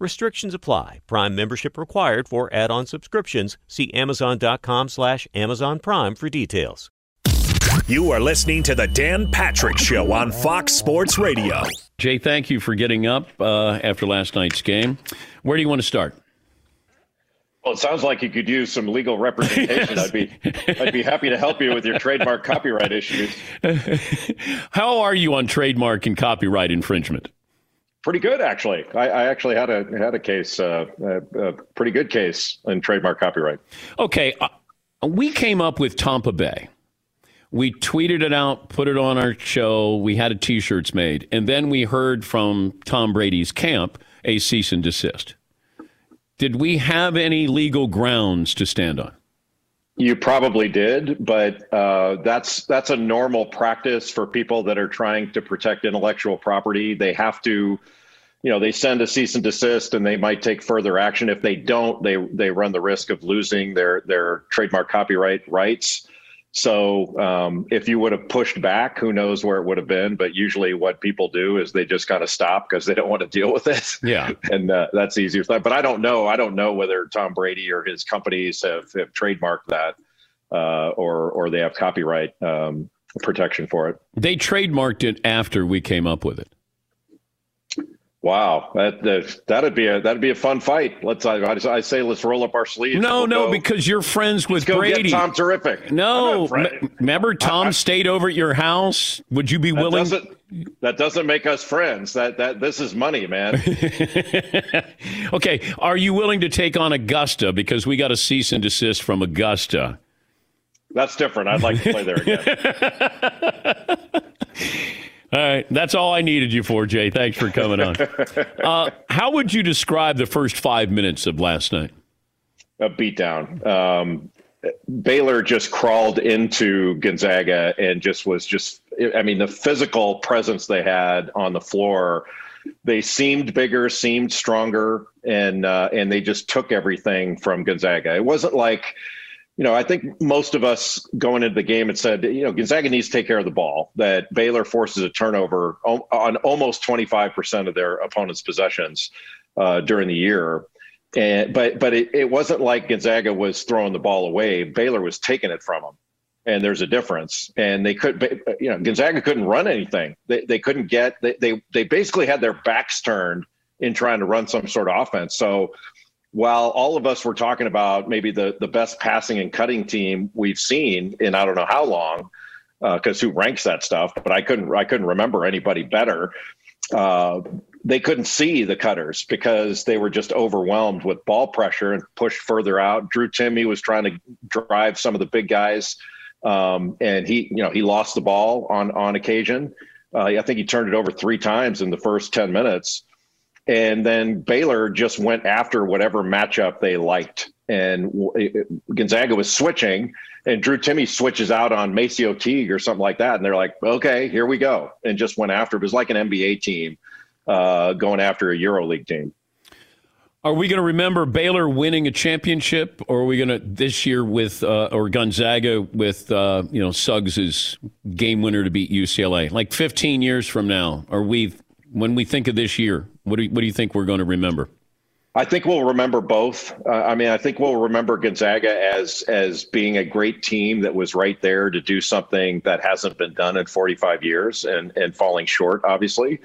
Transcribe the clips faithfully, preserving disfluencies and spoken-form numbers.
Restrictions apply. Prime membership required for add-on subscriptions. See Amazon.com slash Amazon Prime for details. You are listening to The Dan Patrick Show on Fox Sports Radio. Jay, thank you for getting up uh, after last night's game. Where do you want to start? Well, it sounds like you could use some legal representation. Yes. I'd be I'd be happy to help you with your trademark copyright issues. How are you on trademark and copyright infringement? Pretty good, actually. I, I actually had a had a case, uh, a, a pretty good case in trademark copyright. Okay, uh, we came up with Tampa Bay. We tweeted it out, put it on our show. We had a T-shirts made, and then we heard from Tom Brady's camp a cease and desist. Did we have any legal grounds to stand on? You probably did, but uh, that's that's a normal practice for people that are trying to protect intellectual property. They have to, you know, they send a cease and desist, and they might take further action. If they don't, they they run the risk of losing their their trademark copyright rights. So um, if you would have pushed back, who knows where it would have been. But usually what people do is they just kind of stop because they don't want to deal with it. Yeah. And uh, that's easier. But I don't know. I don't know whether Tom Brady or his companies have, have trademarked that uh, or or they have copyright um, protection for it. They trademarked it after we came up with it. Wow, that that'd be a that'd be a fun fight. Let's I, I say let's roll up our sleeves. No, we'll no, go, because you're friends with let's go Brady. Get Tom Terrific. No, m- remember Tom I, I, stayed over at your house. Would you be that willing? Doesn't, that doesn't make us friends. That that this is money, man. Okay, are you willing to take on Augusta because we got a cease and desist from Augusta? That's different. I'd like to play there again. All right. That's all I needed you for, Jay. Thanks for coming on. Uh, how would you describe the first five minutes of last night? A beatdown. Um, Baylor just crawled into Gonzaga and just was just, I mean, the physical presence they had on the floor, they seemed bigger, seemed stronger, and uh, and they just took everything from Gonzaga. It wasn't like, you know, I think most of us going into the game had said, you know, Gonzaga needs to take care of the ball, that Baylor forces a turnover on almost twenty-five percent of their opponent's possessions uh, during the year. And, but but it, it wasn't like Gonzaga was throwing the ball away. Baylor was taking it from them. And there's a difference. And they could, you know, Gonzaga couldn't run anything. They they couldn't get, they they, they basically had their backs turned in trying to run some sort of offense. So while all of us were talking about maybe the, the best passing and cutting team we've seen in I don't know how long, because uh, who ranks that stuff? But I couldn't I couldn't remember anybody better. Uh, they couldn't see the cutters because they were just overwhelmed with ball pressure and pushed further out. Drew Timme was trying to drive some of the big guys, um, and he, you know, he lost the ball on on occasion. Uh, I think he turned it over three times in the first ten minutes. And then Baylor just went after whatever matchup they liked. And it, it, Gonzaga was switching, and Drew Timme switches out on Macy O'Teague or something like that. And they're like, okay, here we go. And just went after. It was like an N B A team uh, going after a EuroLeague team. Are we going to remember Baylor winning a championship, or are we going to this year with uh, or Gonzaga with uh, you know Suggs' game winner to beat U C L A? Like fifteen years from now, are we when we think of this year, what do you, what do you think we're going to remember? I think we'll remember both. Uh, I mean, I think we'll remember Gonzaga as as being a great team that was right there to do something that hasn't been done in forty-five years and and falling short, obviously.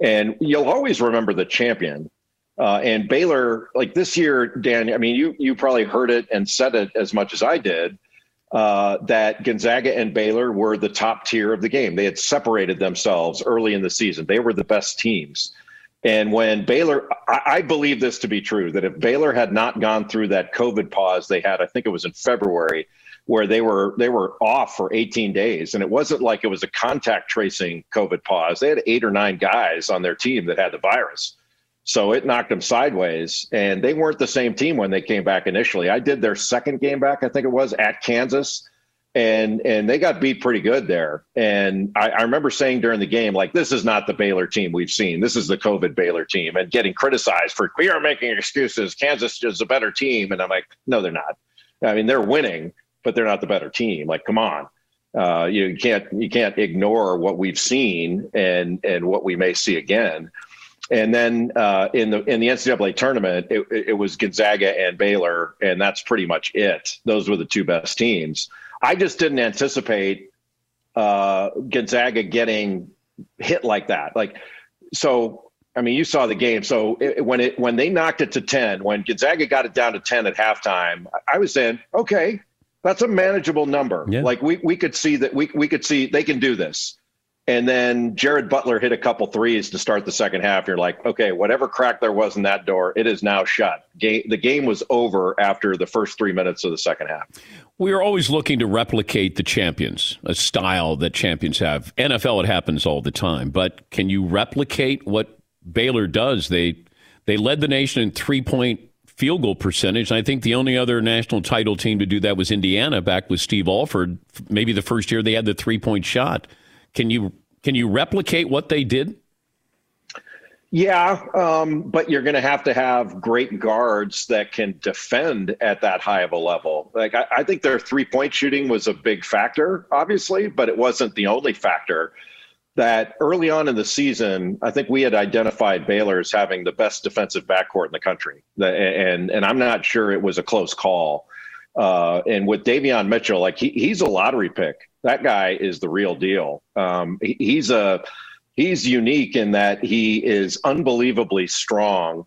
And you'll always remember the champion. Uh, and Baylor, like this year, Dan, I mean, you you probably heard it and said it as much as I did, uh, that Gonzaga and Baylor were the top tier of the game. They had separated themselves early in the season. They were the best teams. And when Baylor, I, I believe this to be true, that if Baylor had not gone through that COVID pause they had, I think it was in February, where they were they were off for eighteen days. And it wasn't like it was a contact tracing COVID pause. They had eight or nine guys on their team that had the virus. So it knocked them sideways, and they weren't the same team when they came back initially. I did their second game back, I think it was, at Kansas, and and they got beat pretty good there. And I, I remember saying during the game, like, this is not the Baylor team we've seen. This is the COVID Baylor team, and getting criticized for, we are making excuses. Kansas is a better team. And I'm like, no, they're not. I mean, they're winning, but they're not the better team. Like, come on. Uh, you can't you can't ignore what we've seen and and what we may see again. And then uh, in the in the N C double A tournament, it, it was Gonzaga and Baylor, and that's pretty much it. Those were the two best teams. I just didn't anticipate uh, Gonzaga getting hit like that. Like, so I mean, you saw the game. So it, when it when they knocked it to ten, when Gonzaga got it down to ten at halftime, I was saying, okay, that's a manageable number. Yeah. Like we we could see that we we could see they can do this. And then Jared Butler hit a couple threes to start the second half. You're like, okay, whatever crack there was in that door, it is now shut. Game, the game was over after the first three minutes of the second half. We are always looking to replicate the champions, a style that champions have. N F L, it happens all the time. But can you replicate what Baylor does? They they led the nation in three-point field goal percentage. And I think the only other national title team to do that was Indiana back with Steve Alford. Maybe the first year they had the three-point shot. Can you can you replicate what they did? Yeah, um, but you're going to have to have great guards that can defend at that high of a level. Like I, I think their three-point shooting was a big factor, obviously, but it wasn't the only factor. That early on in the season, I think we had identified Baylor as having the best defensive backcourt in the country, and and I'm not sure it was a close call. Uh, and with Davion Mitchell, like he, he's a lottery pick. That guy is the real deal. Um, he, he's a he's unique in that he is unbelievably strong,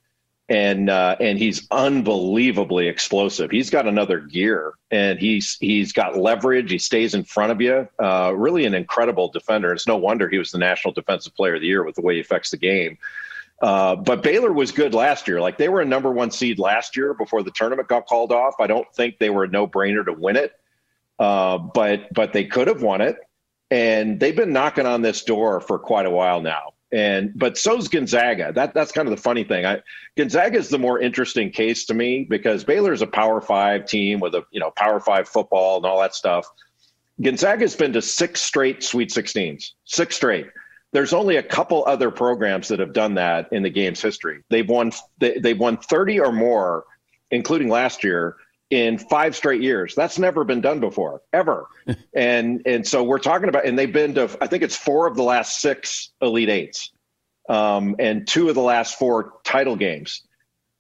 and uh, and he's unbelievably explosive. He's got another gear, and he's he's got leverage. He stays in front of you. Uh, really, an incredible defender. It's no wonder he was the National Defensive Player of the Year with the way he affects the game. Uh, but Baylor was good last year. Like they were a number one seed last year before the tournament got called off. I don't think they were a no-brainer to win it, uh, but but they could have won it. And they've been knocking on this door for quite a while now. And but so's Gonzaga. That that's kind of the funny thing. I, Gonzaga is the more interesting case to me because Baylor is a Power Five team with a you know Power Five football and all that stuff. Gonzaga's been to six straight Sweet sixteens, six straight. There's only a couple other programs that have done that in the game's history. They've won they, they've won thirty or more, including last year, in five straight years. That's never been done before, ever. and and so we're talking about, and they've been to, I think it's four of the last six Elite Eights, um, and two of the last four title games.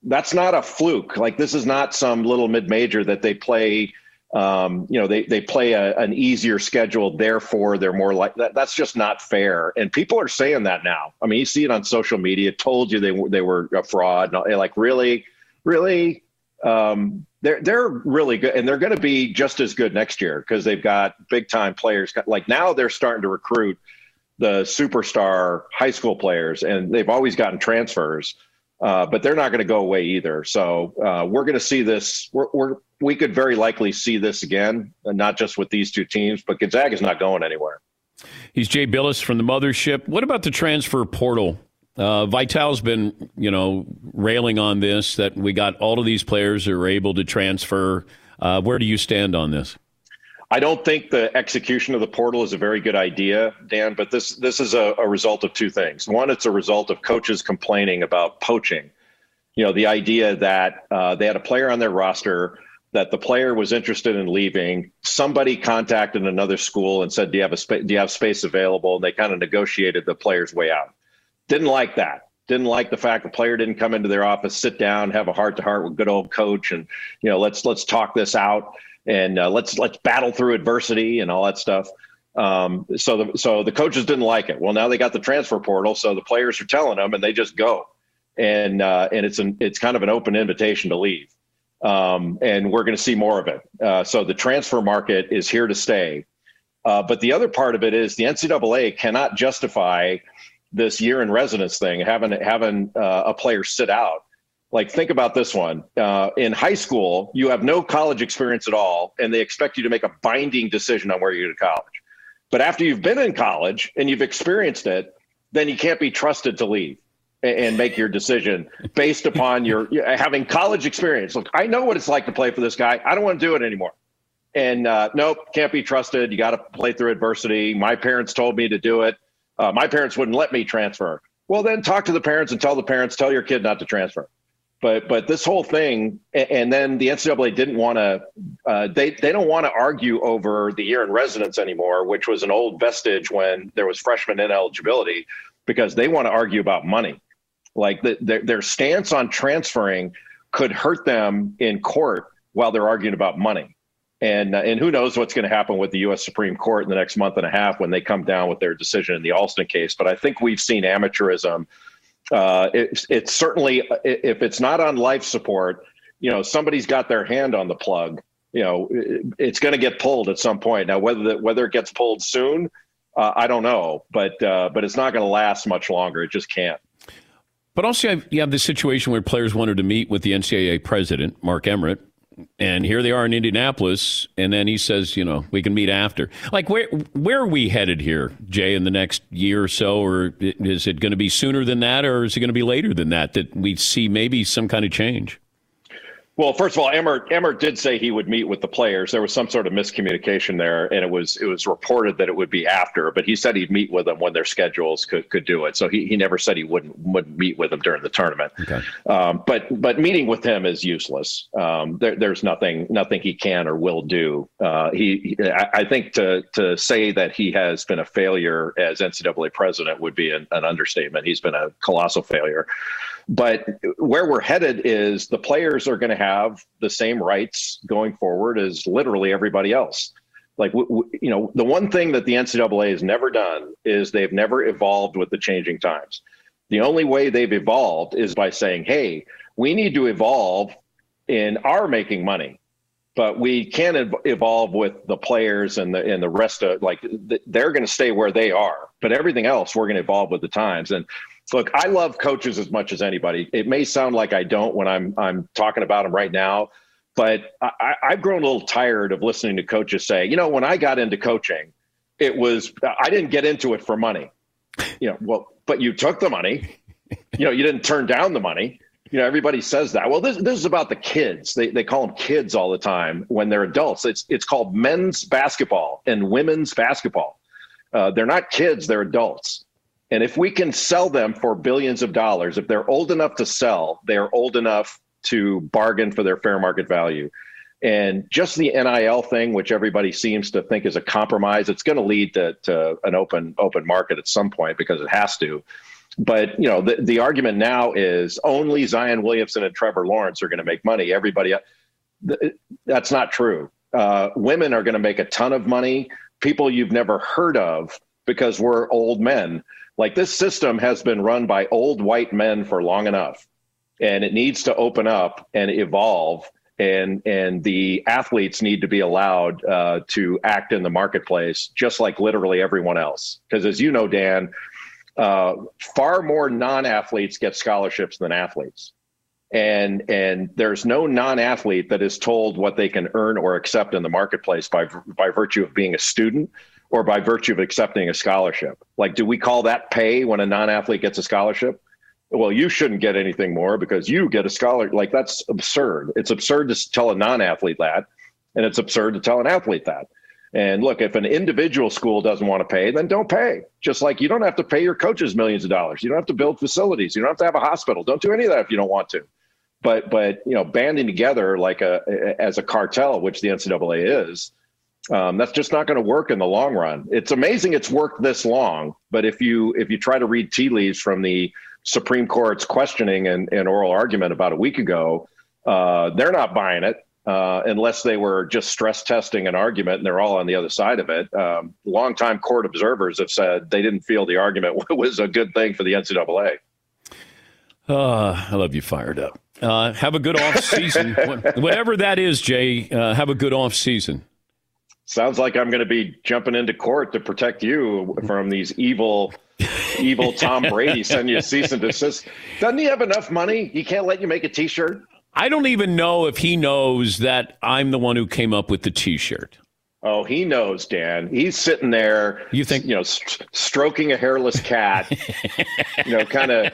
That's not a fluke. Like this is not some little mid-major that they play. Um, you know, they, they play a, an easier schedule. Therefore, they're more like that. That's just not fair. And people are saying that now. I mean, you see it on social media, told you they, they were a fraud. And like, really, really, um, they're, they're really good. And they're going to be just as good next year because they've got big time players. Like now they're starting to recruit the superstar high school players, and they've always gotten transfers, uh, but they're not going to go away either. So uh, we're going to see this. We're, we're we could very likely see this again, and not just with these two teams, but Gonzaga's not going anywhere. He's Jay Billis from the Mothership. What about the transfer portal? Uh, Vital's been, you know, railing on this, that we got all of these players who are able to transfer. Uh, where do you stand on this? I don't think the execution of the portal is a very good idea, Dan, but this this is a, a result of two things. One, it's a result of coaches complaining about poaching. You know, the idea that uh, they had a player on their roster, that the player was interested in leaving. Somebody contacted another school and said, do you have a spa- do you have space available? And they kind of negotiated the player's way out. Didn't like that. Didn't like the fact the player didn't come into their office, sit down, have a heart-to-heart with good old coach, and you know, let's let's talk this out, and uh, let's let's battle through adversity and all that stuff. Um, so the so the coaches didn't like it. Well, now they got the transfer portal, so the players are telling them, and they just go, and uh, and it's an it's kind of an open invitation to leave, um, and we're going to see more of it. Uh, so the transfer market is here to stay, uh, but the other part of it is the N C double A cannot justify this year in residence thing, having having uh, a player sit out. Like, think about this one. Uh, in high school, you have no college experience at all, and they expect you to make a binding decision on where you go to college. But after you've been in college and you've experienced it, then you can't be trusted to leave and, and make your decision based upon your having college experience. Look, I know what it's like to play for this guy. I don't want to do it anymore. And uh, nope, can't be trusted. You got to play through adversity. My parents told me to do it. Uh, my parents wouldn't let me transfer. Well, then talk to the parents and tell the parents, tell your kid not to transfer. But but this whole thing, and, and then the N C double A didn't want to, uh, they, they don't want to argue over the year in residence anymore, which was an old vestige when there was freshman ineligibility, because they want to argue about money. Like the, their, their stance on transferring could hurt them in court while they're arguing about money. And uh, and who knows what's going to happen with the U S Supreme Court in the next month and a half when they come down with their decision in the Alston case. But I think we've seen amateurism. Uh, it's it certainly, if it's not on life support, you know, somebody's got their hand on the plug. You know, it, it's going to get pulled at some point. Now, whether the, whether it gets pulled soon, uh, I don't know. But uh, but it's not going to last much longer. It just can't. But also, you have this situation where players wanted to meet with the N C double A president, Mark Emmert. And here they are in Indianapolis, and then he says, you know, we can meet after. Like, where where are we headed here, Jay, in the next year or so? Or is it going to be sooner than that, or is it going to be later than that, that we see maybe some kind of change? Well, first of all, Emmert, Emmert did say he would meet with the players. There was some sort of miscommunication there, and it was it was reported that it would be after. But he said he'd meet with them when their schedules could could do it. So he, he never said he wouldn't wouldn't meet with them during the tournament. Okay. Um, but but meeting with him is useless. Um, there, there's nothing nothing he can or will do. Uh, he, he I think to to say that he has been a failure as N C double A president would be an, an understatement. He's been a colossal failure. But where we're headed is the players are going to have. have the same rights going forward as literally everybody else. Like, w- w- you know, the one thing that the N C double A has never done is they've never evolved with the changing times. The only way they've evolved is by saying, hey, we need to evolve in our making money, but we can't ev- evolve with the players and the, and the rest of, like, th- they're going to stay where they are, but everything else, we're going to evolve with the times. And look, I love coaches as much as anybody. It may sound like I don't when I'm I'm talking about them right now, but I, I've grown a little tired of listening to coaches say, you know, when I got into coaching, it was, I didn't get into it for money. You know, well, but you took the money. You know, you didn't turn down the money. You know, everybody says that. Well, this this is about the kids. They they call them kids all the time when they're adults. It's it's called men's basketball and women's basketball. Uh, they're not kids. They're adults. And if we can sell them for billions of dollars, if they're old enough to sell, they're old enough to bargain for their fair market value. And just the N I L thing, which everybody seems to think is a compromise, it's going to lead to, to an open open market at some point because it has to. But, you know, the, the argument now is only Zion Williamson and Trevor Lawrence are going to make money. Everybody th- that's not true. Uh, women are going to make a ton of money. People you've never heard of because we're old men. Like, this system has been run by old white men for long enough, and it needs to open up and evolve. and and the athletes need to be allowed uh, to act in the marketplace, just like literally everyone else. Because as you know, Dan, uh, far more non-athletes get scholarships than athletes. And and there's no non-athlete that is told what they can earn or accept in the marketplace by by virtue of being a student or by virtue of accepting a scholarship. Like, do we call that pay when a non-athlete gets a scholarship? Well, you shouldn't get anything more because you get a scholarship. Like, that's absurd. It's absurd to tell a non-athlete that, and it's absurd to tell an athlete that. And look, if an individual school doesn't want to pay, then don't pay. Just like you don't have to pay your coaches millions of dollars. You don't have to build facilities. You don't have to have a hospital. Don't do any of that if you don't want to. But, but you know, banding together like a, as a cartel, which the N C double A is, um, that's just not going to work in the long run. It's amazing it's worked this long. But if you if you try to read tea leaves from the Supreme Court's questioning and, and oral argument about a week ago, uh, they're not buying it uh, unless they were just stress testing an argument and they're all on the other side of it. Um, longtime court observers have said they didn't feel the argument was a good thing for the N C double A. Uh, I love you fired up. Uh, have a good off season, whatever that is, Jay. Uh, have a good off season. Sounds like I'm going to be jumping into court to protect you from these evil, evil Tom Brady sending you a cease and desist. Doesn't he have enough money? He can't let you make a T-shirt. I don't even know if he knows that I'm the one who came up with the T-shirt. Oh, he knows, Dan. He's sitting there, you think, you know, st- stroking a hairless cat, you know, kind of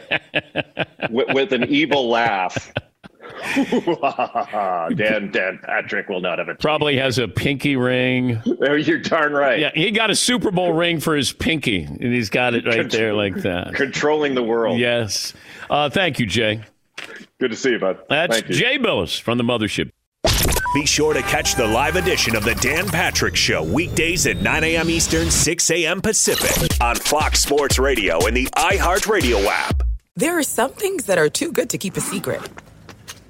w- with an evil laugh. Dan, Dan Patrick will not have a probably has a pinky ring. You're darn right. Yeah, he got a Super Bowl ring for his pinky, and he's got it right Contro- there like that. Controlling the world. Yes. Uh, thank you, Jay. Good to see you, bud. That's thank Jay you. Billis from the Mothership. Be sure to catch the live edition of The Dan Patrick Show weekdays at nine a.m. Eastern, six a.m. Pacific on Fox Sports Radio and the iHeartRadio app. There are some things that are too good to keep a secret.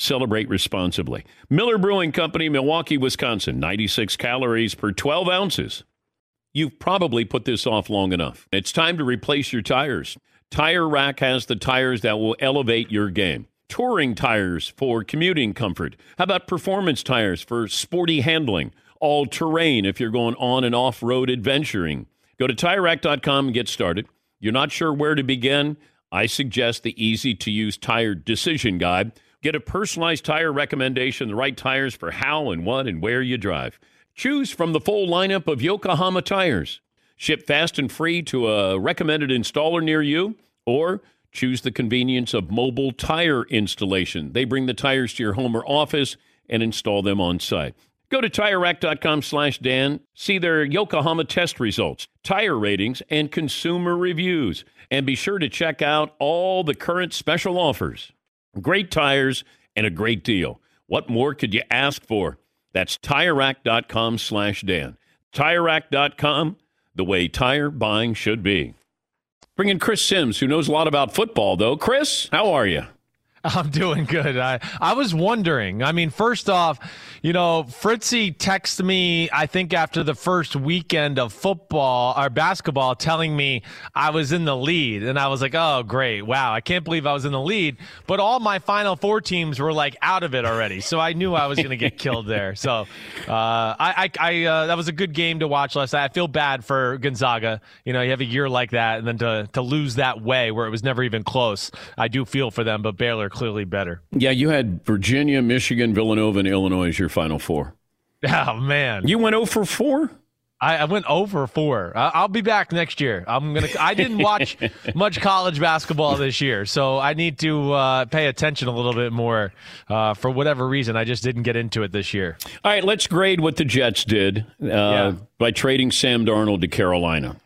Celebrate responsibly. Miller Brewing Company, Milwaukee, Wisconsin. ninety-six calories per twelve ounces. You've probably put this off long enough. It's time to replace your tires. Tire Rack has the tires that will elevate your game. Touring tires for commuting comfort. How about performance tires for sporty handling? All-terrain if you're going on and off-road adventuring. Go to Tire Rack dot com and get started. You're not sure where to begin? I suggest the easy-to-use tire decision guide. Get a personalized tire recommendation, the right tires for how and what and where you drive. Choose from the full lineup of Yokohama tires. Ship fast and free to a recommended installer near you, or choose the convenience of mobile tire installation. They bring the tires to your home or office and install them on site. Go to Tire Rack dot com slash Dan, see their Yokohama test results, tire ratings, and consumer reviews. And be sure to check out all the current special offers. Great tires and a great deal. What more could you ask for? That's Tire Rack dot com slash Dan. Tire Rack dot com, the way tire buying should be. Bring in Chris Sims, who knows a lot about football, though. Chris, how are you? I'm doing good. I, I was wondering. I mean, first off, you know, Fritzy texted me, I think after the first weekend of football or basketball, telling me I was in the lead. And I was like, oh, great. Wow. I can't believe I was in the lead. But all my Final Four teams were like out of it already. So I knew I was going to get killed there. So uh, I, I, I uh, that was a good game to watch last night. I feel bad for Gonzaga. You know, you have a year like that and then to, to lose that way where it was never even close. I do feel for them, but Baylor clearly better. Yeah, you had Virginia, Michigan, Villanova, and Illinois as your Final Four. Oh, man. You went oh for four? I, I went oh for four. I, I'll be back next year. I'm gonna, I didn't watch much college basketball this year, so I need to uh, pay attention a little bit more. Uh, for whatever reason, I just didn't get into it this year. All right, let's grade what the Jets did uh, yeah. by trading Sam Darnold to Carolina.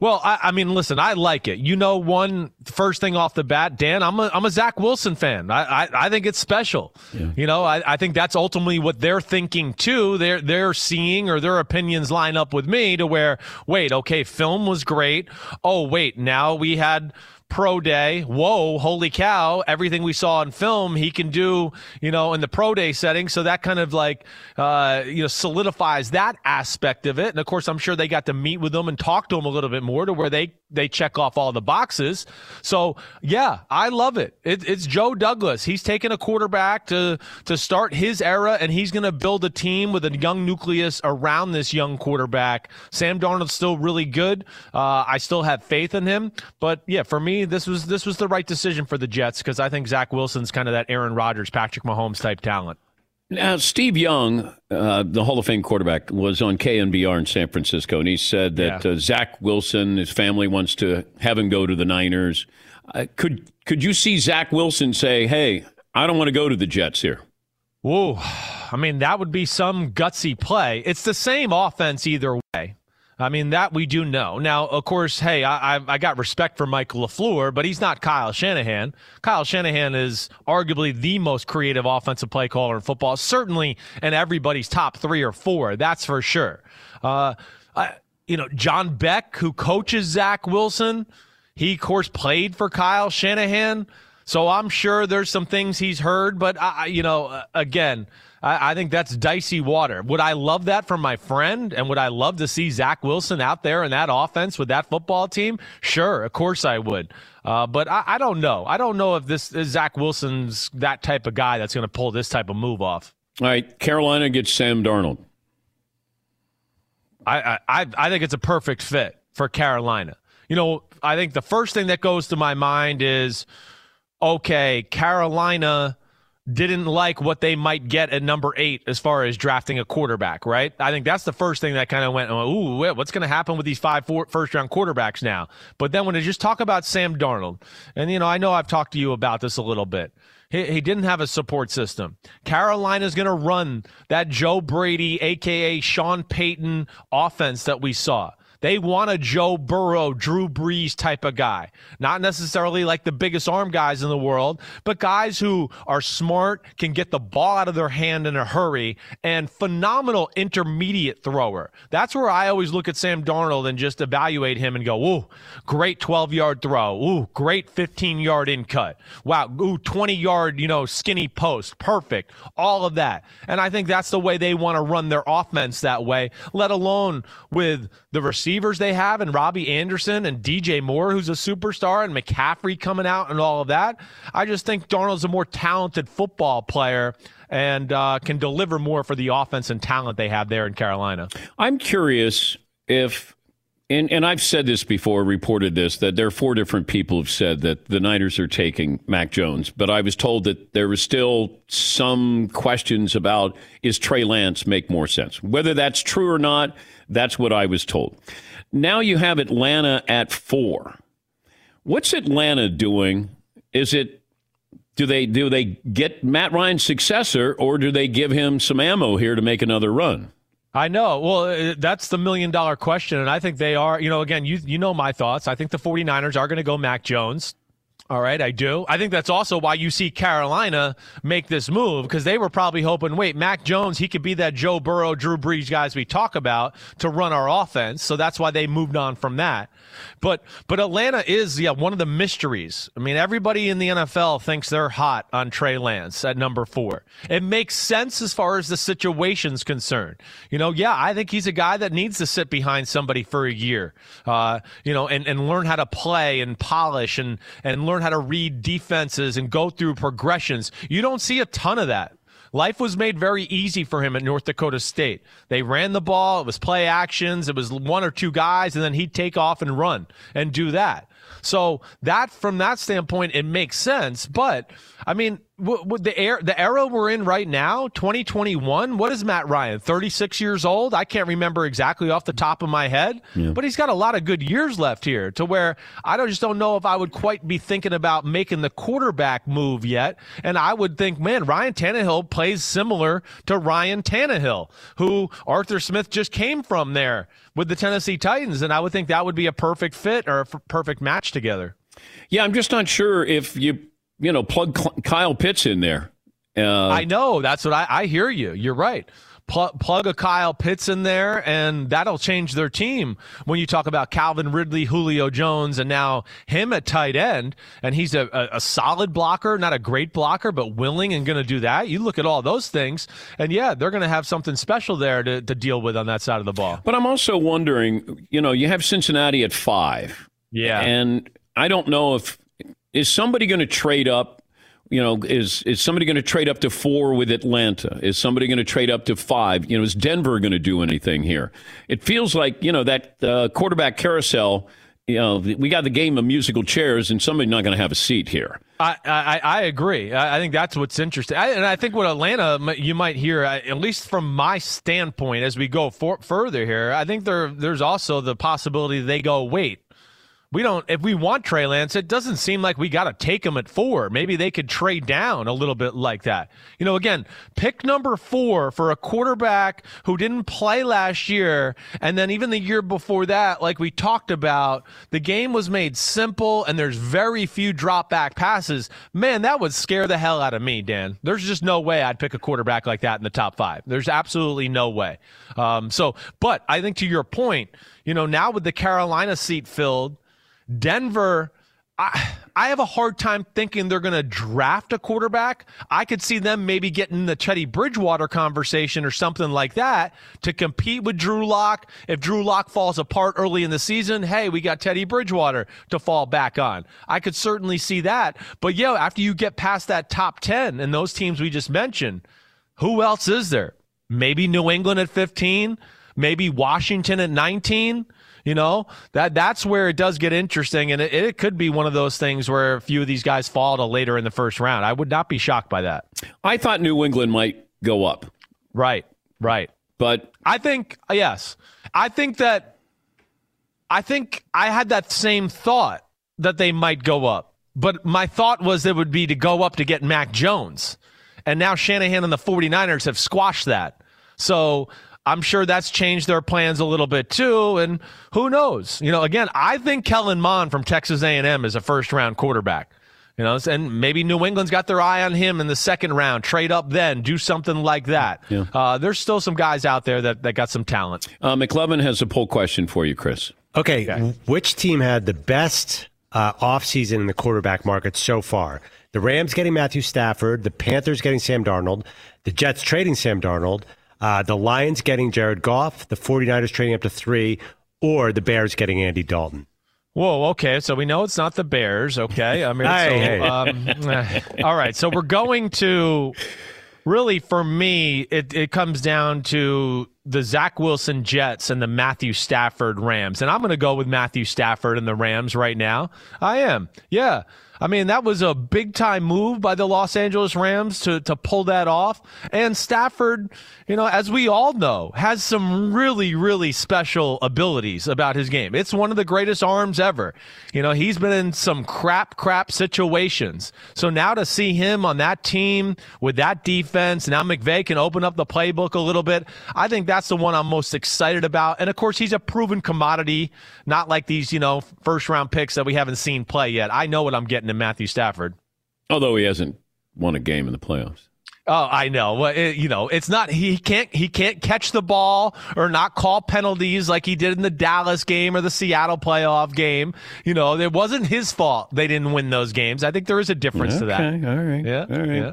Well, I, I mean, listen, I like it. You know, one first thing off the bat, Dan, I'm a I'm a Zach Wilson fan. I I, I think it's special. Yeah. You know, I, I think that's ultimately what they're thinking too. They're they're seeing or their opinions line up with me to where, wait, okay, film was great. Oh, wait, now we had pro day. Whoa, holy cow, everything we saw on film he can do, you know, in the pro day setting. So that kind of like, uh, you know, solidifies that aspect of it. And of course, I'm sure they got to meet with them and talk to them a little bit more to where they, they check off all the boxes. So yeah, I love it. it it's Joe Douglas. He's taking a quarterback to, to start his era, and he's going to build a team with a young nucleus around this young quarterback. Sam Darnold's still really good. Uh, I still have faith in him, but yeah, for me, This was this was the right decision for the Jets because I think Zach Wilson's kind of that Aaron Rodgers, Patrick Mahomes type talent. Now, Steve Young, uh, the Hall of Fame quarterback, was on K N B R in San Francisco, and he said that yeah. uh, Zach Wilson, his family wants to have him go to the Niners. Uh, could could you see Zach Wilson say, "Hey, I don't want to go to the Jets here"? Whoa, I mean that would be some gutsy play. It's the same offense either way. I mean, that we do know. Now, of course, hey, I, I I got respect for Mike LaFleur, but he's not Kyle Shanahan. Kyle Shanahan is arguably the most creative offensive play caller in football, certainly in everybody's top three or four. That's for sure. Uh, I, you know, John Beck, who coaches Zach Wilson, he, of course, played for Kyle Shanahan. So I'm sure there's some things he's heard, but, I, you know, again, I, I think that's dicey water. Would I love that from my friend? And would I love to see Zach Wilson out there in that offense with that football team? Sure, of course I would. Uh, but I, I don't know. I don't know if this is Zach Wilson's that type of guy that's going to pull this type of move off. All right, Carolina gets Sam Darnold. I I, I think it's a perfect fit for Carolina. You know, I think the first thing that goes to my mind is, okay, Carolina didn't like what they might get at number eight as far as drafting a quarterback, right? I think that's the first thing that kind of went, ooh, what's going to happen with these five four, first-round quarterbacks now? But then when I just talk about Sam Darnold, and, you know, I know I've talked to you about this a little bit. He, he didn't have a support system. Carolina's going to run that Joe Brady, a k a. Sean Payton offense that we saw. They want a Joe Burrow, Drew Brees type of guy. Not necessarily like the biggest arm guys in the world, but guys who are smart, can get the ball out of their hand in a hurry, and phenomenal intermediate thrower. That's where I always look at Sam Darnold and just evaluate him and go, ooh, great twelve-yard throw. Ooh, great fifteen-yard in cut. Wow, ooh, twenty-yard, you know, skinny post. Perfect. All of that. And I think that's the way they want to run their offense that way, let alone with the receiver. They have and Robbie Anderson and D J Moore, who's a superstar, and McCaffrey coming out and all of that. I just think Darnold's a more talented football player and uh, can deliver more for the offense and talent they have there in Carolina. I'm curious if And and I've said this before, reported this, that there are four different people who've said that the Niners are taking Mac Jones. But I was told that there was still some questions about, is Trey Lance make more sense? Whether that's true or not, that's what I was told. Now you have Atlanta at four. What's Atlanta doing? Is it, do they do they get Matt Ryan's successor, or do they give him some ammo here to make another run? I know. Well, that's the million-dollar question, and I think they are. You know, again, you you know my thoughts. I think the 49ers are going to go Mac Jones. All right, I do. I think that's also why you see Carolina make this move, because they were probably hoping, wait, Mac Jones, he could be that Joe Burrow, Drew Brees guys we talk about to run our offense. So that's why they moved on from that. But but Atlanta is yeah one of the mysteries. I mean, everybody in the N F L thinks they're hot on Trey Lance at number four. It makes sense as far as the situation's concerned. You know, yeah, I think he's a guy that needs to sit behind somebody for a year, uh, you know, and, and learn how to play and polish and, and learn how to read defenses and go through progressions. You don't see a ton of that. Life was made very easy for him at North Dakota State. They ran the ball. It was play actions. It was one or two guys, and then he'd take off and run and do that. So that, from that standpoint, it makes sense. But, I mean, w- w- the, air, the era we're in right now, twenty twenty-one, what is Matt Ryan, thirty-six years old? I can't remember exactly off the top of my head. Yeah. But he's got a lot of good years left here to where I don't, just don't know if I would quite be thinking about making the quarterback move yet. And I would think, man, Ryan Tannehill plays similar to Ryan Tannehill, who Arthur Smith just came from there with the Tennessee Titans. And I would think that would be a perfect fit or a f- perfect match together. Yeah, I'm just not sure if you, you know, plug Kyle Pitts in there. Uh, I know. That's what I, I hear you. You're right. Plug, plug a Kyle Pitts in there, and that'll change their team. When you talk about Calvin Ridley, Julio Jones, and now him at tight end, and he's a, a, a solid blocker, not a great blocker, but willing and going to do that. You look at all those things, and yeah, they're going to have something special there to, to deal with on that side of the ball. But I'm also wondering, you know, you have Cincinnati at five. Yeah. And I don't know if – is somebody going to trade up? You know, is is somebody going to trade up to four with Atlanta? Is somebody going to trade up to five? You know, is Denver going to do anything here? It feels like, you know, that uh, quarterback carousel, you know, we got the game of musical chairs, and somebody's not going to have a seat here. I, I, I agree. I, I think that's what's interesting. I, and I think what Atlanta, you might hear, at least from my standpoint as we go for, further here, I think there there's also the possibility they go, wait. We don't, if we want Trey Lance, it doesn't seem like we got to take him at four. Maybe they could trade down a little bit like that. You know, again, pick number four for a quarterback who didn't play last year. And then even the year before that, like we talked about, the game was made simple and there's very few drop back passes. Man, that would scare the hell out of me, Dan. There's just no way I'd pick a quarterback like that in the top five. There's absolutely no way. Um, so, but I think to your point, you know, now with the Carolina seat filled, Denver, I, I have a hard time thinking they're going to draft a quarterback. I could see them maybe getting the Teddy Bridgewater conversation or something like that to compete with Drew Lock. If Drew Lock falls apart early in the season, hey, we got Teddy Bridgewater to fall back on. I could certainly see that. But, yeah, after you get past that top ten and those teams we just mentioned, who else is there? Maybe New England at fifteen, maybe Washington at nineteen. You know, that that's where it does get interesting, and it, it could be one of those things where a few of these guys fall to later in the first round. I would not be shocked by that. I thought New England might go up. Right, right. But I think, yes, I think that I think I had that same thought that they might go up. But my thought was it would be to go up to get Mac Jones. And now Shanahan and the 49ers have squashed that. So I'm sure that's changed their plans a little bit too, and who knows? You know, again, I think Kellen Mond from Texas A and M is a first-round quarterback. You know, and maybe New England's got their eye on him in the second round. Trade up then, do something like that. Yeah. Uh, there's still some guys out there that, that got some talent. Uh, McLevin has a poll question for you, Chris. Okay, okay. Which team had the best uh, offseason in the quarterback market so far? The Rams getting Matthew Stafford, the Panthers getting Sam Darnold, the Jets trading Sam Darnold, Uh, the Lions getting Jared Goff, the 49ers trading up to three, or the Bears getting Andy Dalton. Whoa, okay, so we know it's not the Bears, okay? I mean, hey, so, hey. Um, all right, so we're going to, really for me, it, it comes down to the Zach Wilson Jets and the Matthew Stafford Rams. And I'm going to go with Matthew Stafford and the Rams right now. I am. Yeah. I mean, that was a big-time move by the Los Angeles Rams to, to pull that off. And Stafford, you know, as we all know, has some really, really special abilities about his game. It's one of the greatest arms ever. You know, he's been in some crap, crap situations. So now to see him on that team with that defense, now McVay can open up the playbook a little bit. I think that's the one I'm most excited about. And, of course, he's a proven commodity, not like these, you know, first-round picks that we haven't seen play yet. I know what I'm getting to Matthew Stafford. Although he hasn't won a game in the playoffs. Oh, I know. Well, it, you know, it's not he can't he can't catch the ball or not call penalties like he did in the Dallas game or the Seattle playoff game. You know, it wasn't his fault they didn't win those games. I think there is a difference okay, to that. Okay, all right. Yeah, all right. Yeah.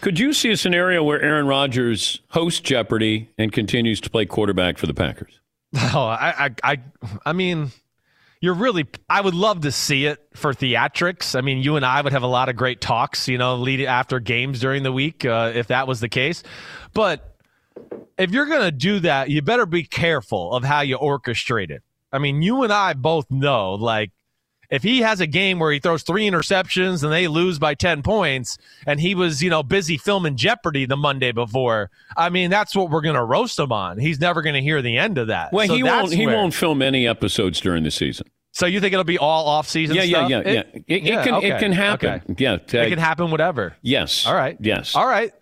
Could you see a scenario where Aaron Rodgers hosts Jeopardy and continues to play quarterback for the Packers? Oh, I I I, I mean You're really, I would love to see it for theatrics. I mean, you and I would have a lot of great talks, you know, lead after games during the week, uh, if that was the case. But if you're going to do that, you better be careful of how you orchestrate it. I mean, you and I both know, like, if he has a game where he throws three interceptions and they lose by ten points and he was, you know, busy filming Jeopardy the Monday before, I mean, that's what we're going to roast him on. He's never going to hear the end of that. Well, so he won't He where... won't film any episodes during the season. So you think it'll be all off-season yeah, stuff? Yeah, yeah, it, yeah. It, yeah it, can, okay. it can happen. Okay. Yeah, uh, it can happen whatever. Yes. All right. Yes. All right.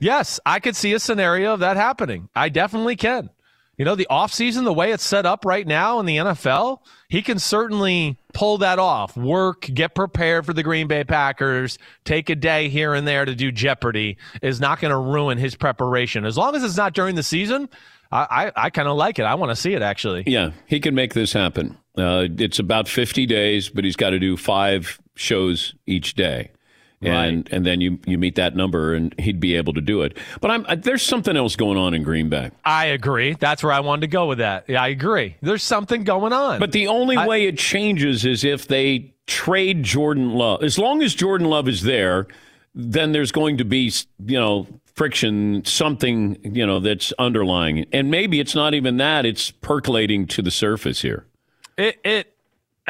Yes, I could see a scenario of that happening. I definitely can. You know, the offseason, the way it's set up right now in the N F L, he can certainly pull that off. Work, get prepared for the Green Bay Packers, take a day here and there to do Jeopardy is not going to ruin his preparation. As long as it's not during the season, I, I, I kind of like it. I want to see it, actually. Yeah, he can make this happen. Uh, it's about fifty days, but he's got to do five shows each day. And right. and then you, you meet that number, and he'd be able to do it. But I'm there's something else going on in Green Bay. I agree. That's where I wanted to go with that. Yeah, I agree. There's something going on. But the only I, way it changes is if they trade Jordan Love. As long as Jordan Love is there, then there's going to be, you know, friction, something, you know, that's underlying. And maybe it's not even that. It's percolating to the surface here. It it.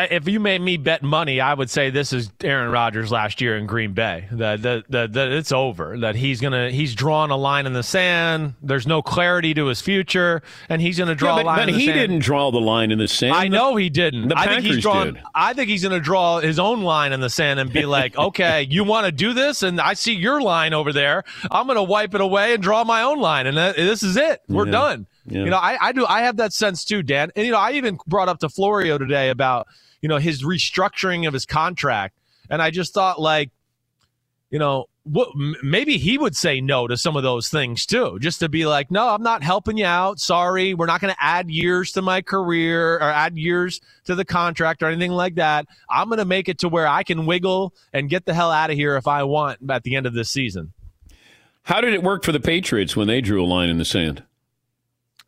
If you made me bet money, I would say this is Aaron Rodgers last year in Green Bay. That that that, that it's over. That he's gonna he's drawn a line in the sand. There's no clarity to his future, and he's gonna draw yeah, but, a line. But in the he sand. didn't draw the line in the sand. I know he didn't. The I Packers think he's drawn, did. I think he's gonna draw his own line in the sand and be like, okay, you want to do this, and I see your line over there. I'm gonna wipe it away and draw my own line, and that, this is it. We're yeah. done. Yeah. You know, I, I do. I have that sense too, Dan. And you know, I even brought up to Florio today about. You know, his restructuring of his contract. And I just thought, like, you know, what, maybe he would say no to some of those things, too, just to be like, no, I'm not helping you out. Sorry, we're not going to add years to my career or add years to the contract or anything like that. I'm going to make it to where I can wiggle and get the hell out of here if I want at the end of this season. How did it work for the Patriots when they drew a line in the sand?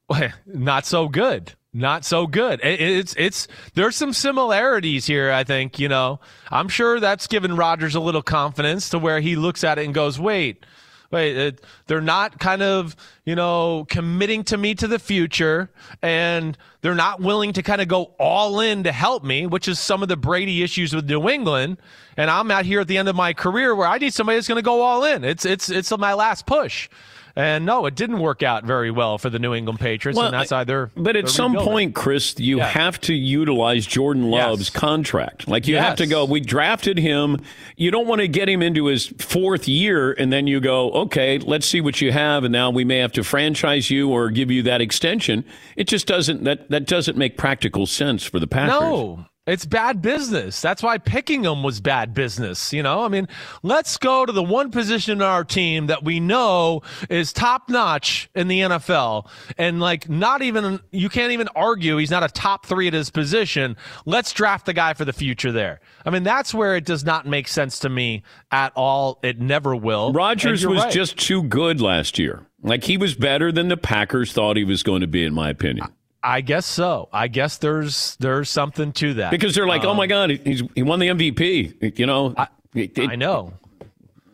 Well, not so good. Not so good. It's it's there's some similarities here, I think, you know. I'm sure that's given Rodgers a little confidence to where he looks at it and goes, wait, wait, it, they're not kind of, you know, committing to me to the future, and they're not willing to kind of go all in to help me, which is some of the Brady issues with New England. And I'm out here at the end of my career where I need somebody that's going to go all in. It's it's it's my last push. And no, it didn't work out very well for the New England Patriots, well, and that's why they're But at they're some rebuilding. point, Chris, you yeah. have to utilize Jordan Love's yes. contract. Like, you yes. have to go, we drafted him. You don't want to get him into his fourth year, and then you go, okay, let's see what you have, and now we may have to franchise you or give you that extension. It just doesn't, that, that doesn't make practical sense for the Packers. No. It's bad business. That's why picking them was bad business. You know, I mean, let's go to the one position in our team that we know is top notch in the N F L. And like, not even, you can't even argue he's not a top three at his position. Let's draft the guy for the future there. I mean, that's where it does not make sense to me at all. It never will. Rodgers was right. just too good last year. Like, he was better than the Packers thought he was going to be, in my opinion. I- I guess so. I guess there's there's something to that. Because they're like, um, oh, my God, he's, he won the M V P. You know, I, it, I know.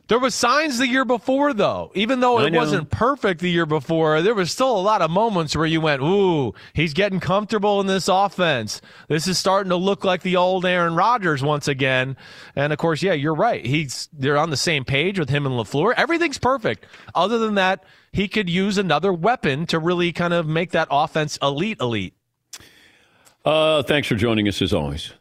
There were signs the year before, though. Even though it wasn't perfect the year before, there was still a lot of moments where you went, ooh, he's getting comfortable in this offense. This is starting to look like the old Aaron Rodgers once again. And, of course, yeah, you're right. He's They're on the same page with him and LaFleur. Everything's perfect. Other than that, he could use another weapon to really kind of make that offense elite elite. Uh, thanks for joining us, as always.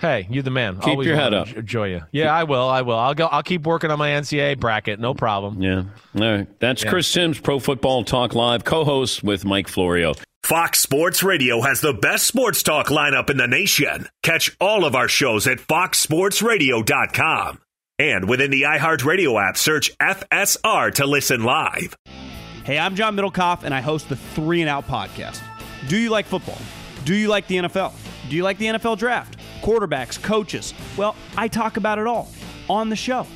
Hey, you the man. Keep Always your head up. Enjoy you. Yeah, keep. I will. I will. I'll go. I'll keep working on my N C A A bracket. No problem. Yeah. All right. That's yeah. Chris Sims, Pro Football Talk Live, co-host with Mike Florio. Fox Sports Radio has the best sports talk lineup in the nation. Catch all of our shows at fox sports radio dot com. And within the iHeartRadio app, search F S R to listen live. Hey, I'm John Middlecoff, and I host the Three and Out podcast. Do you like football? Do you like the N F L? Do you like the N F L draft? Quarterbacks, coaches. Well, I talk about it all on the show.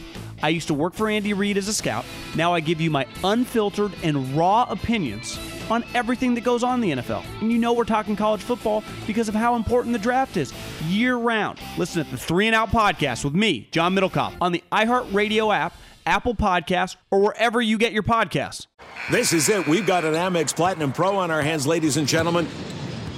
I used to work for Andy Reid as a scout. Now I give you my unfiltered and raw opinions on everything that goes on in the N F L. And you know we're talking college football because of how important the draft is year-round. Listen to the Three and Out podcast with me, John Middlecoff, on the iHeartRadio app, Apple Podcasts, or wherever you get your podcasts. This is it. We've got an Amex Platinum Pro on our hands, ladies and gentlemen.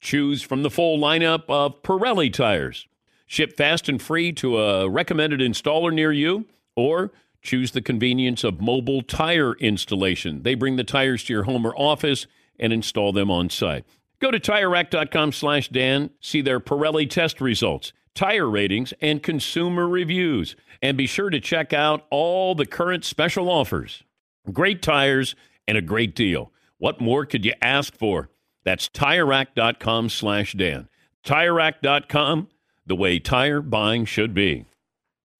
Choose from the full lineup of Pirelli tires. Ship fast and free to a recommended installer near you, or choose the convenience of mobile tire installation. They bring the tires to your home or office and install them on site. Go to tire rack dot com slash Dan, see their Pirelli test results, tire ratings, and consumer reviews. And be sure to check out all the current special offers. Great tires and a great deal. What more could you ask for? That's tire rack dot com slash Dan. tire rack dot com, the way tire buying should be.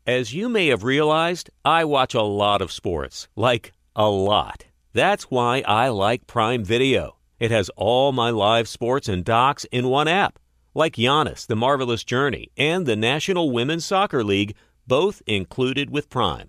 As you may have realized, I watch a lot of sports. Like, a lot. That's why I like Prime Video. It has all my live sports and docs in one app. Like Giannis, The Marvelous Journey, and the National Women's Soccer League, both included with Prime.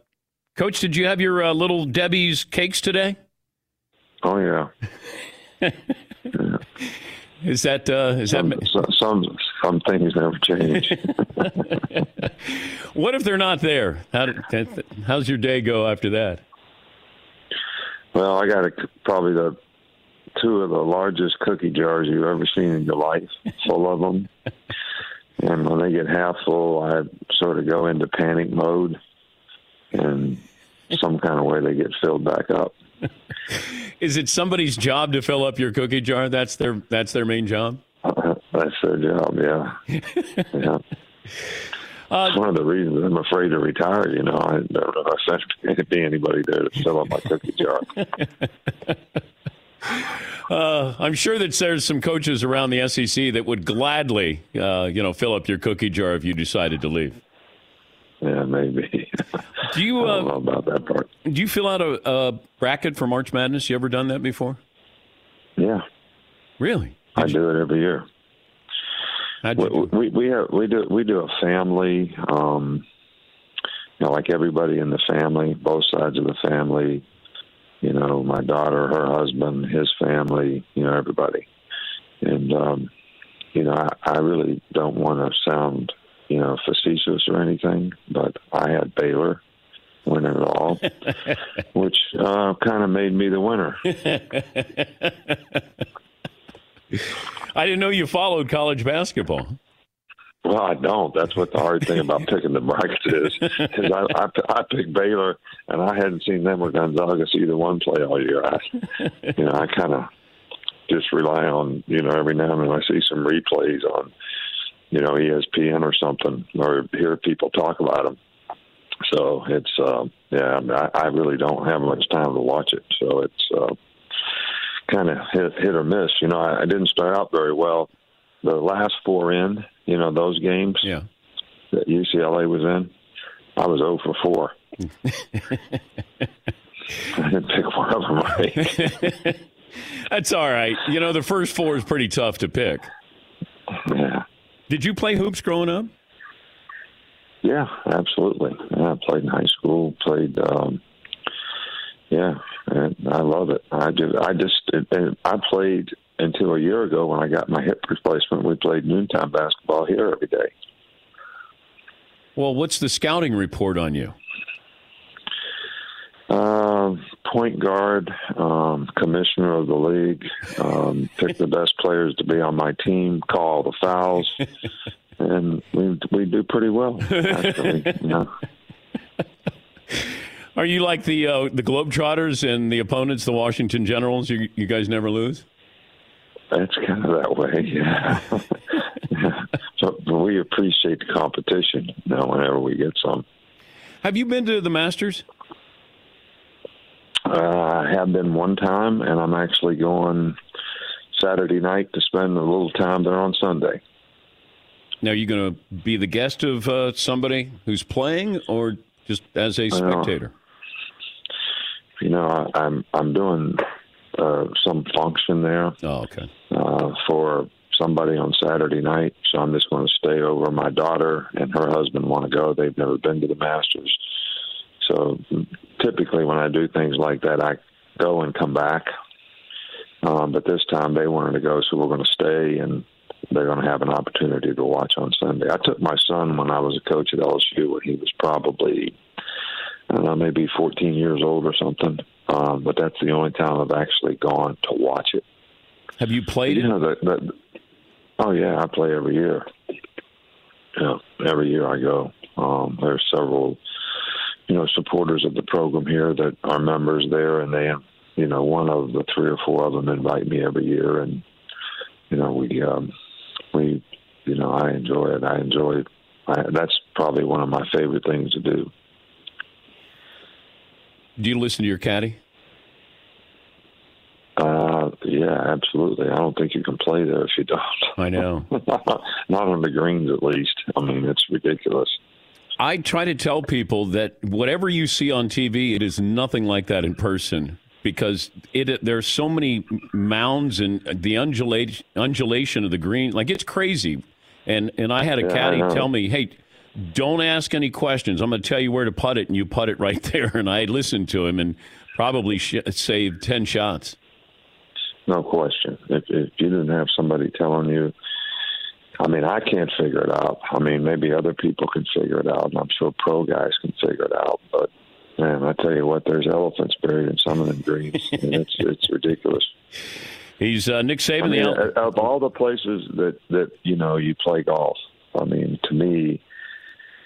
Coach, did you have your uh, little Debbie's cakes today? Oh yeah. yeah. Is that uh, is some, that some, some some things never change? What if they're not there? How did, how's your day go after that? Well, I got a, probably the two of the largest cookie jars you've ever seen in your life, full of them. And when they get half full, I sort of go into panic mode, and some kind of way they get filled back up. Is it somebody's job to fill up your cookie jar? That's their that's their main job? Uh, that's their job, yeah. yeah. Uh, it's one of the reasons I'm afraid to retire, you know. I don't know if there'd be anybody there to fill up my cookie jar. Uh, I'm sure that there's some coaches around the S E C that would gladly, uh, you know, fill up your cookie jar if you decided to leave. Yeah, maybe. Do you? Uh, I don't know about that part. Do you fill out a, a bracket for March Madness? You ever done that before? Yeah. Really? I do it every year. We, we we have, we do we do a family, um, you know, like everybody in the family, both sides of the family. You know, my daughter, her husband, his family, you know, everybody. And, um, you know, I, I really don't want to sound, you know, facetious or anything, but I had Baylor win it all, which uh, kind of made me the winner. I didn't know you followed college basketball. Well, I don't. That's what the hard thing about picking the brackets is. Because I, I, I picked Baylor, and I hadn't seen them or Gonzaga see either one play all year. I, you know, I kind of just rely on, you know, every now and then I see some replays on, you know, E S P N or something, or hear people talk about them. So it's, uh, yeah, I, I really don't have much time to watch it. So it's uh, kind of hit, hit or miss. You know, I, I didn't start out very well. The last four in, you know, those games yeah. that U C L A was in, I was zero for four. I didn't pick one of them right. That's all right. You know, the first four is pretty tough to pick. Yeah. Did you play hoops growing up? Yeah, absolutely. Yeah, I played in high school, played um, – yeah, and I love it. I just, I, just, it, it, I played – until a year ago when I got my hip replacement, we played noontime basketball here every day. Well, what's the scouting report on you? Uh, point guard, um, commissioner of the league, um, pick the best players to be on my team, call the fouls, and we we do pretty well, actually. Yeah. Are you like the uh, the Globetrotters and the opponents, the Washington Generals? You, you guys never lose? That's kind of that way, yeah. yeah. So, but we appreciate the competition now whenever we get some. Have you been to the Masters? Uh, I have been one time, and I'm actually going Saturday night to spend a little time there on Sunday. Now, are you going to be the guest of uh, somebody who's playing or just as a spectator? Uh, you know, I, I'm I'm doing uh, some function there. Oh, okay. Uh, for somebody on Saturday night, so I'm just going to stay over. My daughter and her husband want to go. They've never been to the Masters. So typically when I do things like that, I go and come back. Um, but this time they wanted to go, so we're going to stay, and they're going to have an opportunity to watch on Sunday. I took my son when I was a coach at L S U when he was probably, I don't know, maybe fourteen years old or something. Um, but that's the only time I've actually gone to watch it. Have you played you it? Know, the, the, oh, yeah, I play every year. Yeah, every year I go. Um, there's several, you know, supporters of the program here that are members there, and they, you know, one of the three or four of them invite me every year, and you know, we, um, we, you know, I enjoy it. I enjoy it. I, that's probably one of my favorite things to do. Do you listen to your caddy? Uh, yeah, absolutely. I don't think you can play there if you don't. I know. Not on the greens, at least. I mean, it's ridiculous. I try to tell people that whatever you see on T V, it is nothing like that in person because it, it there's so many mounds and the undulation, undulation of the green. Like, it's crazy. And, and I had a yeah, caddy tell me, hey, don't ask any questions. I'm going to tell you where to putt it, and you putt it right there. And I listened to him and probably sh- saved ten shots. No question. If, if you didn't have somebody telling you, I mean, I can't figure it out. I mean, maybe other people can figure it out, and I'm sure pro guys can figure it out. But, man, I tell you what, there's elephants buried in some of them greens. And it's, it's ridiculous. He's uh, Nick Saban. I mean, the of all the places that, that, you know, you play golf, I mean, to me,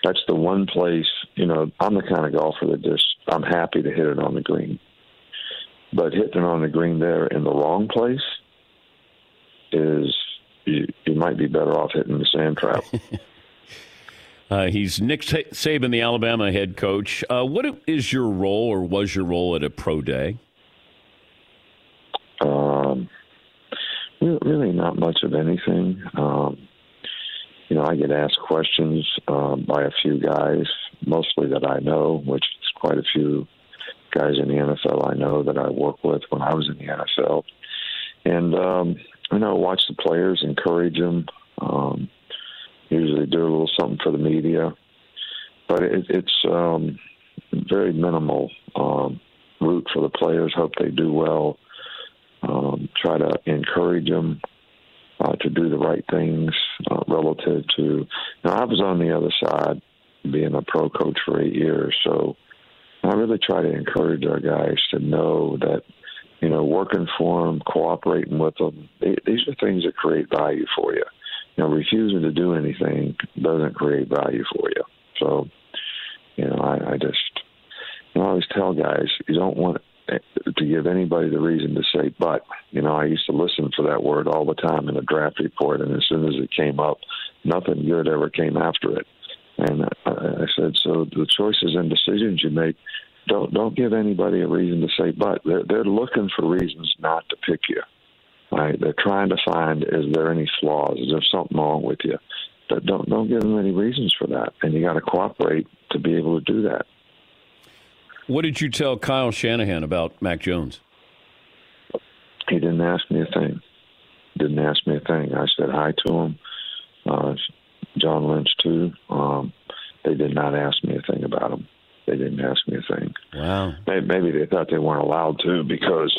that's the one place, you know, I'm the kind of golfer that just, I'm happy to hit it on the green. But hitting on the green there in the wrong place is, you, you might be better off hitting the sand trap. uh, he's Nick Saban, the Alabama head coach. Uh, what is your role, or was your role at a pro day? Um, really not much of anything. Um, you know, I get asked questions um, by a few guys, mostly that I know, which is quite a few guys in the N F L I know that I work with when I was in the N F L. And, um, you know, watch the players, encourage them, um, usually do a little something for the media. But it, it's um, very minimal. Um, root for the players, hope they do well, um, try to encourage them uh, to do the right things uh, relative to... Now, I was on the other side, being a pro coach for eight years, so I really try to encourage our guys to know that, you know, working for them, cooperating with them, these are things that create value for you. You know, refusing to do anything doesn't create value for you. So, you know, I, I just, you know, I always tell guys, you don't want to give anybody the reason to say, but, you know, I used to listen for that word all the time in a draft report, and as soon as it came up, nothing good ever came after it. And I, I said, so the choices and decisions you make, don't don't give anybody a reason to say but. They're, they're looking for reasons not to pick you. Right? They're trying to find, is there any flaws? Is there something wrong with you? But don't, don't give them any reasons for that. And you got to cooperate to be able to do that. What did you tell Kyle Shanahan about Mac Jones? He didn't ask me a thing. Didn't ask me a thing. I said hi to him. Uh, John Lynch, too. Um, they did not ask me a thing about him. They didn't ask me a thing. Wow. Maybe they thought they weren't allowed to because,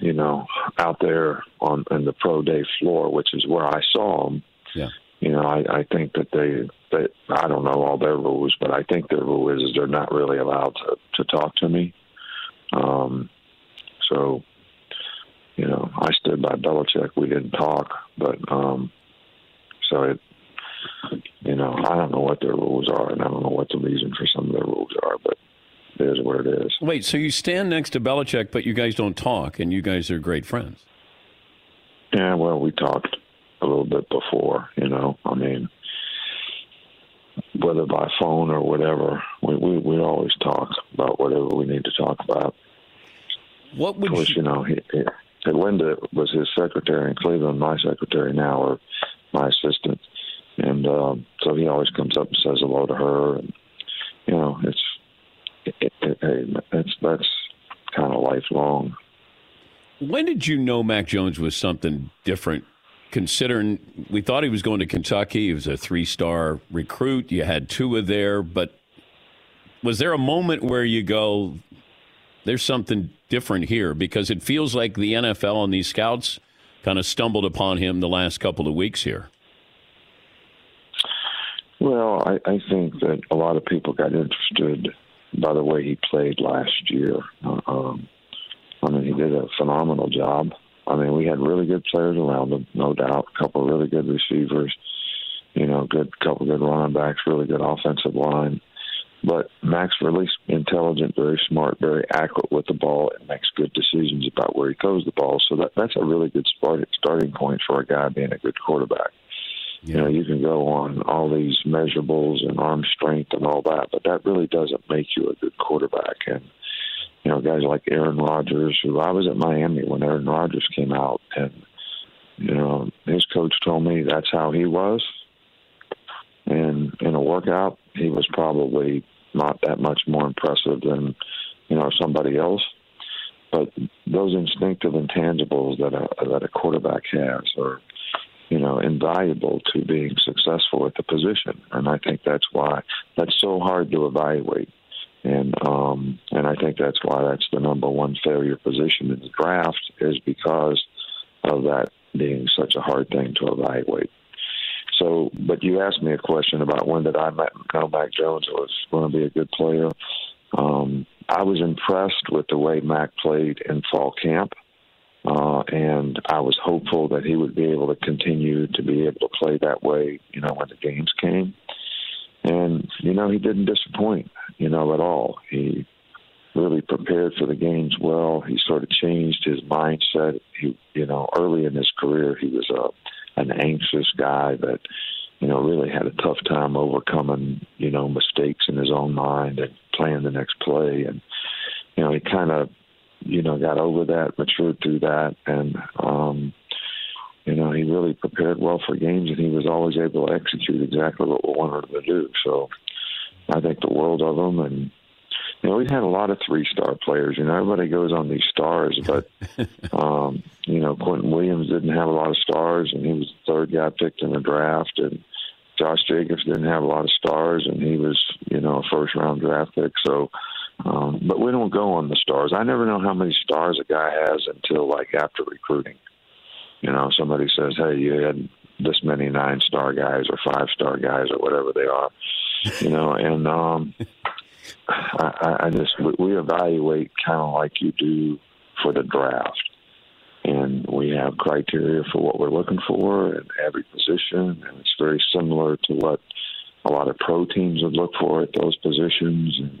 you know, out there on, on the pro day floor, which is where I saw them, yeah. You know, I, I think that they, they, I don't know all their rules, but I think their rule is they're not really allowed to, to talk to me. Um, so, you know, I stood by Belichick. We didn't talk, but um, so it, you know, I don't know what their rules are, and I don't know what the reason for some of their rules are, but it is what it is. Wait, so you stand next to Belichick, but you guys don't talk, and you guys are great friends. Yeah, well, we talked a little bit before, you know. I mean, whether by phone or whatever, we, we, we always talk about whatever we need to talk about. What would of course, you... you know, he, he, Linda was his secretary in Cleveland, my secretary now, or my assistant. And um, so he always comes up and says hello to her. And, you know, it's it, it, it, it's that's kind of lifelong. When did you know Mac Jones was something different? Considering we thought he was going to Kentucky, he was a three-star recruit. You had Tua there, but was there a moment where you go, "There's something different here"? Because it feels like the N F L and these scouts kind of stumbled upon him the last couple of weeks here. Well, I, I think that a lot of people got interested by the way he played last year. Um, I mean, he did a phenomenal job. I mean, we had really good players around him, no doubt. A couple of really good receivers, you know, good couple of good running backs, really good offensive line. But Mac's really intelligent, very smart, very accurate with the ball, and makes good decisions about where he throws the ball. So that, that's a really good start, starting point for a guy being a good quarterback. You know, you can go on all these measurables and arm strength and all that, but that really doesn't make you a good quarterback. And, you know, guys like Aaron Rodgers, who I was at Miami when Aaron Rodgers came out, and, you know, his coach told me that's how he was. And in a workout, he was probably not that much more impressive than, you know, somebody else. But those instinctive intangibles that a, that a quarterback has are, you know, invaluable to being successful at the position. And I think that's why that's so hard to evaluate. And um, and I think that's why that's the number one failure position in the draft, is because of that being such a hard thing to evaluate. So, but you asked me a question about when did I know Mac Jones was going to be a good player. Um, I was impressed with the way Mac played in fall camp. Uh, and I was hopeful that he would be able to continue to be able to play that way, you know, when the games came. And, you know, he didn't disappoint, you know, at all. He really prepared for the games well. He sort of changed his mindset. He, you know, early in his career, he was a, an anxious guy that, you know, really had a tough time overcoming, you know, mistakes in his own mind and playing the next play. And, you know, he kind of, you know, got over that, matured through that. And, um, you know, he really prepared well for games, and he was always able to execute exactly what we wanted him to do. So I think the world of him. And, you know, we've had a lot of three-star players. You know, everybody goes on these stars, but, um, you know, Quentin Williams didn't have a lot of stars, and he was the third guy picked in the draft. And Josh Jacobs didn't have a lot of stars, and he was, you know, a first-round draft pick. So, um, but we don't go on the stars. I never know how many stars a guy has until, like, after recruiting. You know, somebody says, hey, you had this many nine-star guys or five-star guys or whatever they are, you know, and um, – I, I just we evaluate kind of like you do for the draft, and we have criteria for what we're looking for in every position, and it's very similar to what a lot of pro teams would look for at those positions, and,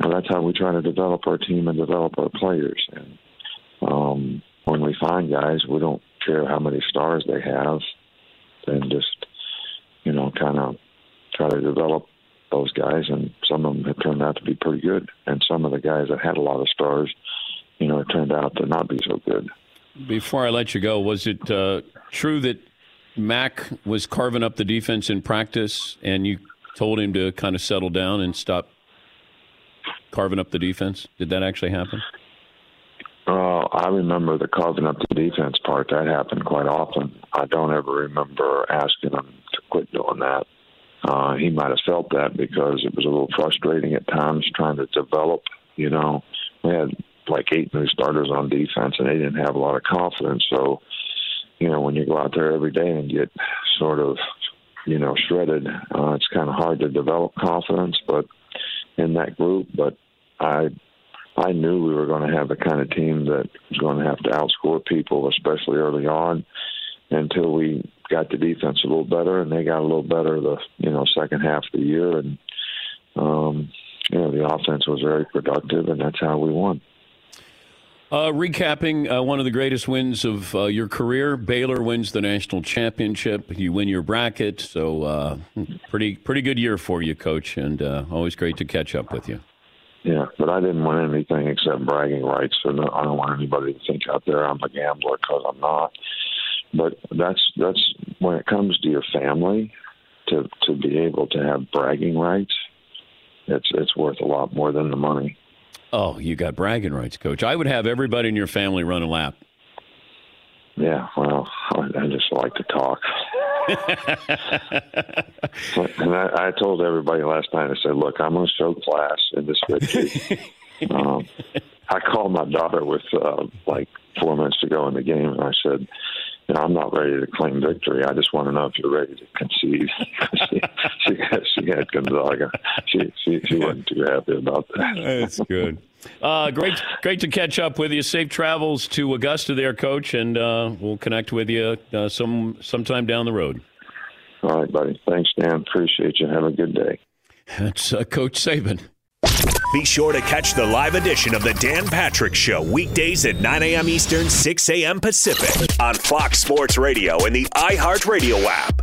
and that's how we try to develop our team and develop our players. And um, when we find guys, we don't care how many stars they have, and just, you know, kind of try to develop those guys, and some of them have turned out to be pretty good, and some of the guys that had a lot of stars, you know, it turned out to not be so good. Before I let you go, was it uh, true that Mac was carving up the defense in practice, and you told him to kind of settle down and stop carving up the defense? Did that actually happen? Uh, I remember the carving up the defense part. That happened quite often. I don't ever remember asking him to quit doing that. Uh, he might have felt that because it was a little frustrating at times trying to develop. You know, we had like eight new starters on defense, and they didn't have a lot of confidence. So, you know, when you go out there every day and get sort of, you know, shredded, uh, it's kind of hard to develop confidence. But in that group, but I, I knew we were going to have the kind of team that was going to have to outscore people, especially early on, until we got the defense a little better, and they got a little better the, you know, second half of the year. And, um, you know, the offense was very productive, and that's how we won. Uh, recapping uh, one of the greatest wins of uh, your career, Baylor wins the national championship. You win your bracket, so uh, pretty pretty good year for you, Coach, and uh, always great to catch up with you. Yeah, but I didn't win anything except bragging rights, so no, I don't want anybody to think out there I'm a gambler, because I'm not. But that's that's when it comes to your family, to to be able to have bragging rights, it's it's worth a lot more than the money. Oh, you got bragging rights, Coach. I would have everybody in your family run a lap. Yeah, well, I just like to talk. And I, I told everybody last night, I said, look, I'm going to show class in this victory. um, I called my daughter with uh, like four minutes to go in the game, and I said, you know, I'm not ready to claim victory. I just want to know if you're ready to concede. she, she, she had Gonzaga. She, she, she wasn't too happy about that. That's good. Uh, great great to catch up with you. Safe travels to Augusta there, Coach, and uh, we'll connect with you uh, some sometime down the road. All right, buddy. Thanks, Dan. Appreciate you. Have a good day. That's uh, Coach Saban. Be sure to catch the live edition of The Dan Patrick Show weekdays at nine a.m. Eastern, six a.m. Pacific on Fox Sports Radio and the iHeartRadio app.